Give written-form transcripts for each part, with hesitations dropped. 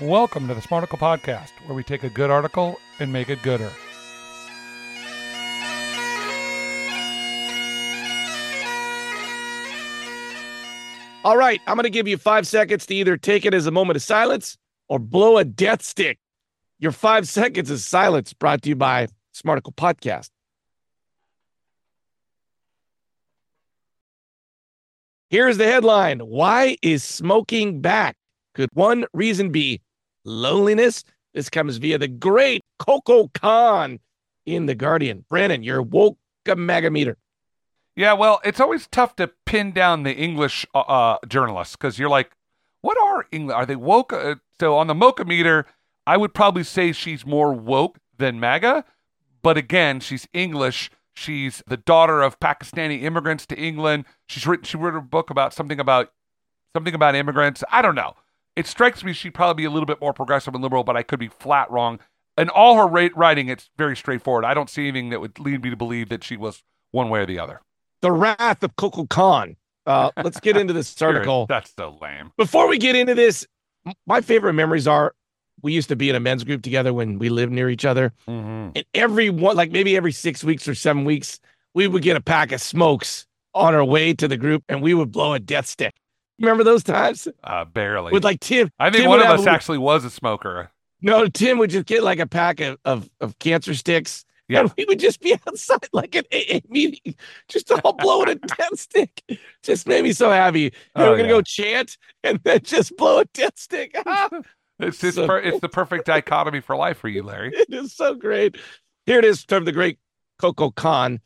Welcome to the Smarticle Podcast, where we take a good article and make it gooder. All right, I'm going to give you 5 seconds to either take it as a moment of silence or blow a death stick. Your 5 seconds of silence brought to you by Smarticle Podcast. Here's the headline. Why is smoking back? Could one reason be loneliness? This comes via the great Coco Khan in the Guardian. Brandon, your woke-a-megameter. Yeah, well, it's always tough to pin down the English journalists because you're like, what are English? Are they woke? So on the mocha meter, I would probably say she's more woke than MAGA. But again, she's English. She's the daughter of Pakistani immigrants to England. She wrote a book about something about immigrants. I don't know. It strikes me she'd probably be a little bit more progressive and liberal, but I could be flat wrong. In all her writing, it's very straightforward. I don't see anything that would lead me to believe that she was one way or the other. The wrath of Coco Khan. Let's get into this article. That's so lame. Before we get into this, my favorite memories are we used to be in a men's group together when we lived near each other. Mm-hmm. And every 6 weeks or 7 weeks, we would get a pack of smokes on our way to the group and we would blow a death stick. Remember those times? Barely. With like Tim. I think Tim one of us actually was a smoker. No, Tim would just get like a pack of cancer sticks. Yeah. And we would just be outside like an AA meeting, just all blowing a death stick. Just made me so happy. We're going to go chant and then just blow a death stick. It's the perfect dichotomy for life for you, Larry. It is so great. Here it is from the great Coco Khan.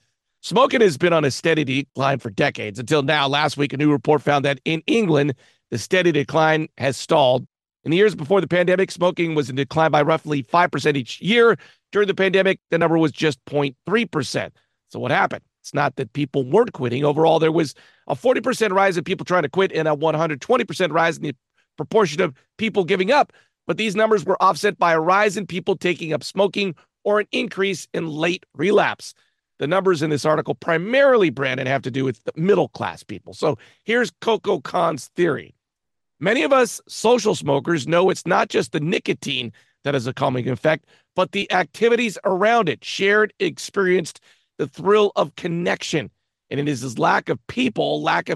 Smoking has been on a steady decline for decades. Until now, last week, a new report found that in England, the steady decline has stalled. In the years before the pandemic, smoking was in decline by roughly 5% each year. During the pandemic, the number was just 0.3%. So what happened? It's not that people weren't quitting. Overall, there was a 40% rise in people trying to quit and a 120% rise in the proportion of people giving up. But these numbers were offset by a rise in people taking up smoking or an increase in late relapse. The numbers in this article primarily, Brandon, have to do with the middle-class people. So here's Coco Khan's theory. Many of us social smokers know it's not just the nicotine that has a calming effect, but the activities around it, shared, experienced, the thrill of connection. And it is this lack of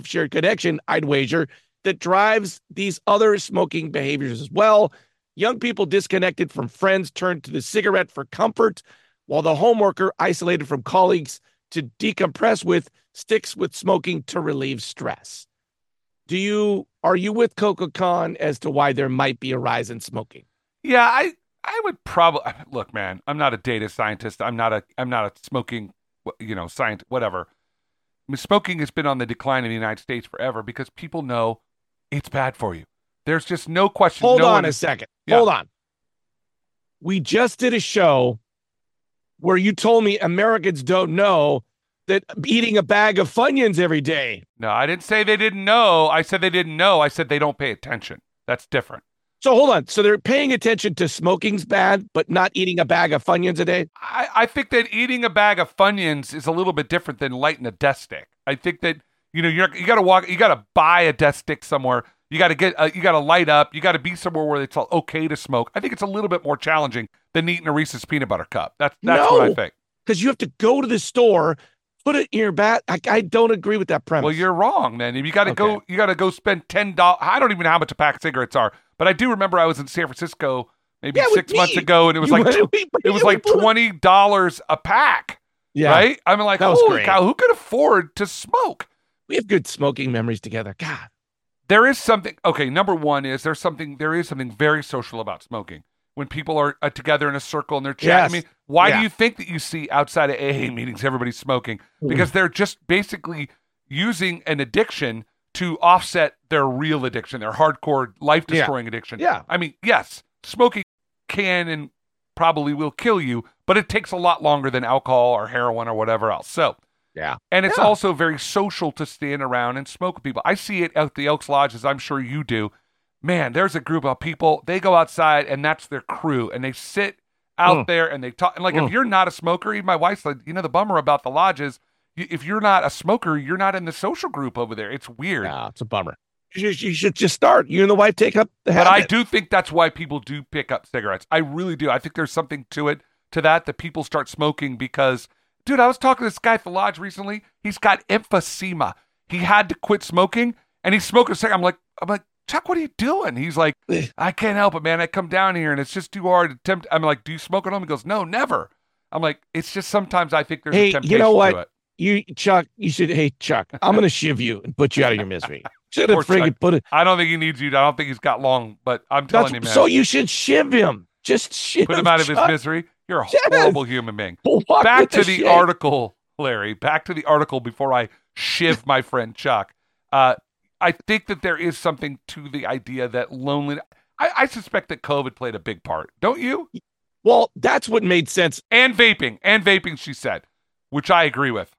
shared connection, I'd wager, that drives these other smoking behaviors as well. Young people disconnected from friends turn to the cigarette for comfort, while the home worker, isolated from colleagues to decompress with, sticks with smoking to relieve stress. Are you with Coco Khan as to why there might be a rise in smoking? Yeah, I would probably look, man. I'm not a data scientist. I'm not a smoking, scientist, whatever. I mean, smoking has been on the decline in the United States forever because people know it's bad for you. There's just no question. Hold on a second. Yeah. Hold on. We just did a show where you told me Americans don't know that eating a bag of Funyuns every day. No, I didn't say they didn't know. I said they didn't know. I said they don't pay attention. That's different. So hold on. So they're paying attention to smoking's bad, but not eating a bag of Funyuns a day? I think that eating a bag of Funyuns is a little bit different than lighting a death stick. I think that, you got to buy a death stick somewhere. You got to you got to light up. You got to be somewhere where it's all okay to smoke. I think it's a little bit more challenging than eating a Reese's peanut butter cup. That's what I think. Because you have to go to the store, put it in your bag. I don't agree with that premise. Well, you're wrong, man. You got to go. You got to go spend $10. I don't even know how much a pack of cigares are, but I do remember I was in San Francisco maybe 6 months ago, and it was like $20 a pack. Yeah, right. I'm like, holy cow, who could afford to smoke? We have good smoking memories together. God. There is something, number one is there is something very social about smoking. When people are together in a circle and they're chatting, yes. I mean, why do you think that you see outside of AA meetings, everybody's smoking? Because they're just basically using an addiction to offset their real addiction, their hardcore life-destroying addiction. Yeah. I mean, yes, smoking can and probably will kill you, but it takes a lot longer than alcohol or heroin or whatever else. So. Yeah, and it's also very social to stand around and smoke with people. I see it at the Elks Lodge, as I'm sure you do. Man, there's a group of people. They go outside, and that's their crew, and they sit out there and they talk. And like, if you're not a smoker, even my wife's like, the bummer about the lodge is, if you're not a smoker, you're not in the social group over there. It's weird. Yeah, it's a bummer. You should just start. You and the wife take up the habit. But I do think that's why people do pick up cigarettes. I really do. I think there's something to it, to that people start smoking because, dude, I was talking to this guy at the lodge recently. He's got emphysema. He had to quit smoking, and he's smoking a cigarette. I'm like, Chuck, what are you doing? He's like, I can't help it, man. I come down here, and it's just too hard to tempt. I'm like, do you smoke at home? He goes, no, never. I'm like, it's just sometimes I think there's a temptation to it. Hey, Chuck, I'm going to shiv you and put you out of your misery. Should have friggin' put it. I don't think he needs you. I don't think he's got long, but I'm telling you, man. So you should shiv him. Just shiv Put him out of his misery. You're a horrible human being. Back to the article, Larry. Back to the article before I shiv my friend Chuck. I think that there is something to the idea that loneliness. I suspect that COVID played a big part. Don't you? Well, that's what made sense. And vaping, she said, which I agree with.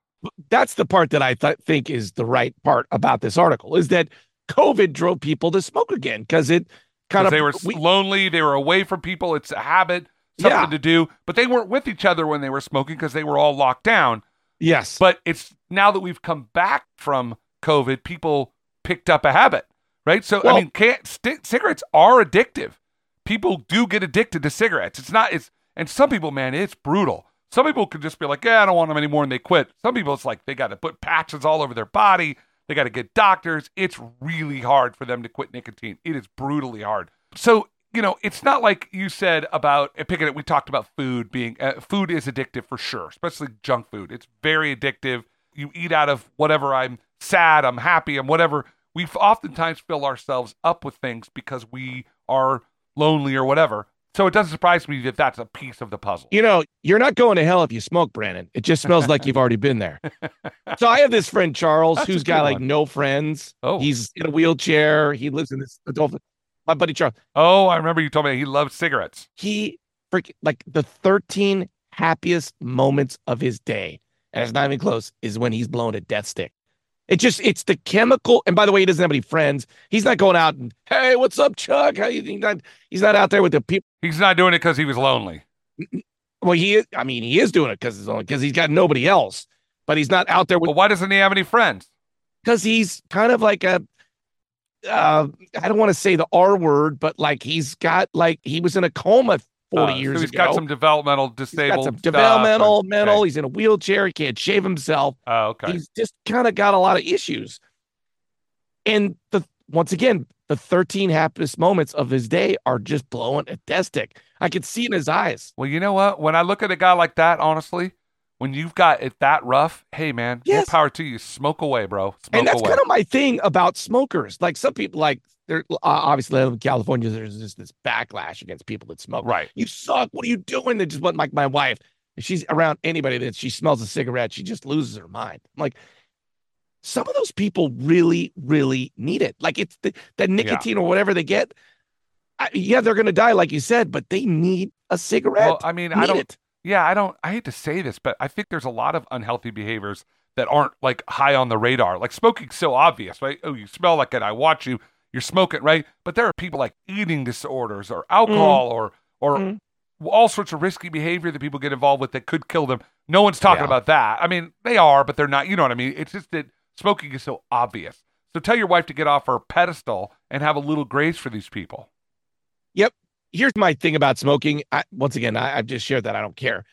That's the part that I think is the right part about this article, is that COVID drove people to smoke again because it kind of... They were lonely. They were away from people. It's a habit, something to do. But they weren't with each other when they were smoking because they were all locked down. Yes. But it's now that we've come back from COVID, people picked up a habit, right? So, well, I mean, cigarettes are addictive. People do get addicted to cigarettes. And some people, man, it's brutal. Some people could just be like, yeah, I don't want them anymore, and they quit. Some people, it's like they got to put patches all over their body. They got to get doctors. It's really hard for them to quit nicotine. It is brutally hard. So, you know, it's not like you said about picking it. We talked about food being, food is addictive for sure, especially junk food. It's very addictive. You eat out of whatever. I'm sad, I'm happy, I'm whatever. We oftentimes fill ourselves up with things because we are lonely or whatever. So it doesn't surprise me that that's a piece of the puzzle. You know, you're not going to hell if you smoke, Brandon. It just smells like you've already been there. So I have this friend, Charles, who's got like no friends. Oh. He's in a wheelchair. He lives in this adult. My buddy, Charles. Oh, I remember you told me he loves cigarettes. He freaking, like the 13 happiest moments of his day, and it's not even close, is when he's blowing a death stick. It's the chemical. And by the way, he doesn't have any friends. He's not going out and, hey, what's up, Chuck? How you think that? He's not out there with the people. He's not doing it because he was lonely. Well, he is doing it because he's lonely, because he's got nobody else, but he's not out there. But why doesn't he have any friends? Because he's kind of like a, I don't want to say the R word, but like he's got, like he was in a coma 40 years ago. He's got some developmental disabled. He's got some developmental, mental. He's in a wheelchair. He can't shave himself. Oh, okay. He's just kind of got a lot of issues. And once again, the 13 happiest moments of his day are just blowing a death stick. I could see it in his eyes. Well, you know what? When I look at a guy like that, honestly, when you've got it that rough, hey, man, more power to you. Smoke away, bro. And that's kind of my thing about smokers. Like some people, like, they're obviously in California, there's just this backlash against people that smoke. Right. You suck. What are you doing? They just want, like my wife, if she's around anybody that she smells a cigarette, she just loses her mind. I'm like, some of those people really, really need it. Like it's the nicotine or whatever they get. They're going to die, like you said, but they need a cigarette. Well, I mean, I hate to say this, but I think there's a lot of unhealthy behaviors that aren't like high on the radar. Like smoking's so obvious, right? Oh, you smell like it. I watch you. You're smoking, right? But there are people like eating disorders or alcohol or all sorts of risky behavior that people get involved with that could kill them. No one's talking about that. I mean, they are, but they're not. You know what I mean? It's just that smoking is so obvious. So tell your wife to get off her pedestal and have a little grace for these people. Yep. Here's my thing about smoking. I've just shared that I don't care.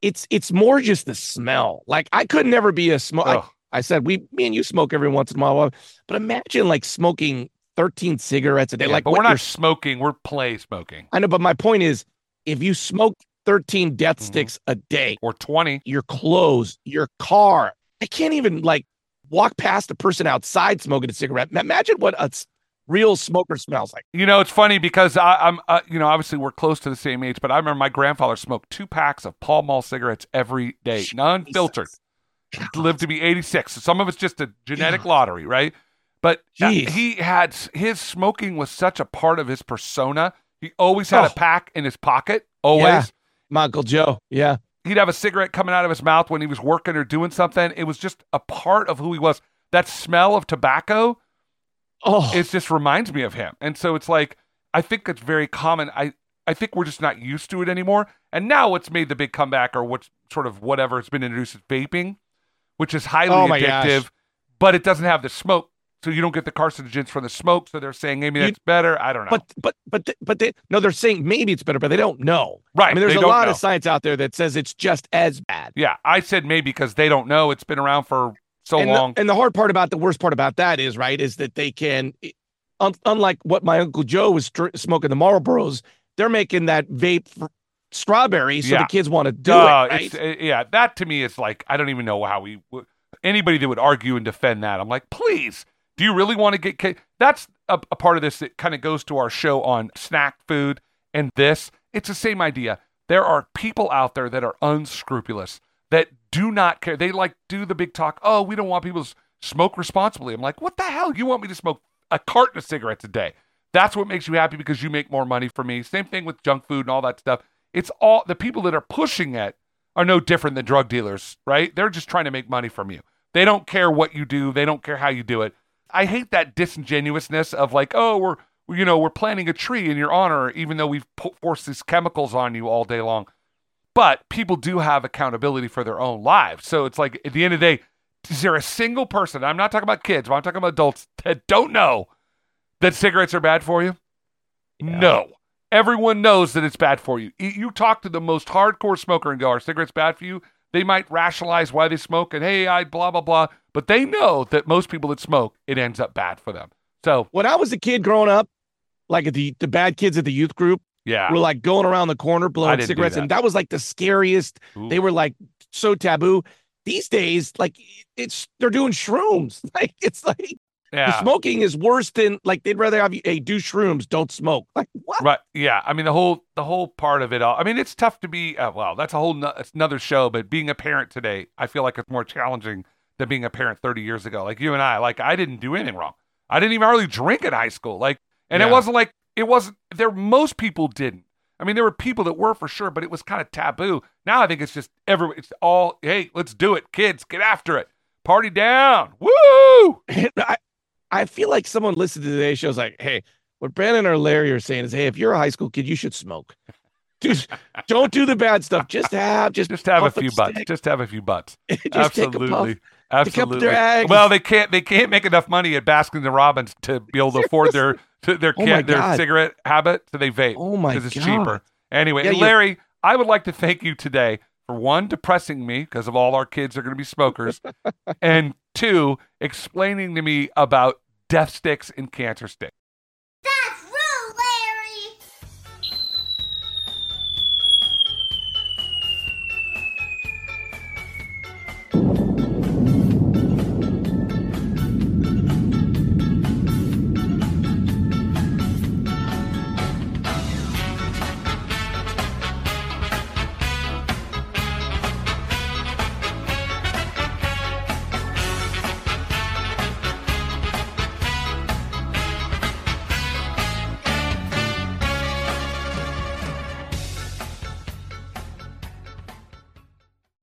It's more just the smell. Like I could never be a smoker. I said, me and you smoke every once in a while, but imagine like smoking 13 cigarettes a day. Yeah, like, but we're not smoking. We're play smoking. I know. But my point is, if you smoke 13 death sticks a day or 20, your clothes, your car, I can't even like walk past a person outside smoking a cigarette. Imagine what a real smoker smells like. You know, it's funny because I'm you know, obviously we're close to the same age, but I remember my grandfather smoked 2 packs of Pall Mall cigarettes every day, non-filtered. Lived to be 86. So some of it's just a genetic lottery, right? But his smoking was such a part of his persona. He always had a pack in his pocket. Always. Yeah. My Uncle Joe. Yeah. He'd have a cigarette coming out of his mouth when he was working or doing something. It was just a part of who he was. That smell of tobacco, it just reminds me of him. And so it's like, I think it's very common. I think we're just not used to it anymore. And now what's made the big comeback, or what's sort of whatever has been introduced, is vaping, which is highly addictive, but it doesn't have the smoke so you don't get the carcinogens from the smoke. So they're saying maybe that's better. I don't know. But they're saying maybe it's better, but they don't know. Right. I mean, there's a lot of science out there that says it's just as bad. Yeah, I said maybe because they don't know. It's been around for so long. And the hard part about the worst part about that is, right, is that they can, unlike what my Uncle Joe was smoking the Marlboros, they're making that vape strawberry, so the kids want to do it, right? That to me is like, I don't even know how anybody that would argue and defend that. I'm like, please, do you really want to get kids? That's a part of this that kind of goes to our show on snack food and this. It's the same idea. There are people out there that are unscrupulous, that do not care. They like do the big talk, oh, we don't want people to smoke responsibly. I'm like, what the hell? You want me to smoke a carton of cigarettes a day? That's what makes you happy because you make more money for me. Same thing with junk food and all that stuff. It's all the people that are pushing it are no different than drug dealers, right? They're just trying to make money from you. They don't care what you do. They don't care how you do it. I hate that disingenuousness of like, oh, we're planting a tree in your honor, even though we've forced these chemicals on you all day long. But people do have accountability for their own lives. So it's like at the end of the day, is there a single person, I'm not talking about kids, but I'm talking about adults that don't know that cigarettes are bad for you? Yeah. No. Everyone knows that it's bad for you. You talk to the most hardcore smoker and go, are cigarettes bad for you? They might rationalize why they smoke and hey, I blah, blah, blah. But they know that most people that smoke, it ends up bad for them. So when I was a kid growing up, like the bad kids at the youth group were like going around the corner blowing cigarettes. That. And that was like the scariest. Ooh. They were like so taboo. These days, like they're doing shrooms. Like it's like. Yeah. Smoking is worse than like they'd rather have you do shrooms, don't smoke. Like what? Right? Yeah. I mean the whole part of it all. I mean it's tough to be. That's a whole another show. But being a parent today, I feel like it's more challenging than being a parent 30 years ago. Like you and I, like I didn't do anything wrong. I didn't even hardly drink in high school. Like it wasn't there. Most people didn't. I mean there were people that were for sure, but it was kind of taboo. Now I think it's just it's all hey, let's do it, kids, get after it, party down, woo. I feel like someone listened to today's show is like, hey, what Brandon or Larry are saying is, hey, if you're a high school kid, you should smoke. Dude, don't do the bad stuff. Just have a few butts. Just have a few butts. Absolutely. Absolutely. Well, they can't make enough money at Baskin and Robbins to be able to afford their cigarette habit. So they vape. Oh my God. Because it's cheaper. Anyway, Larry, I would like to thank you today for one, depressing me because of all our kids are going to be smokers. And two, explaining to me about death sticks and cancer sticks.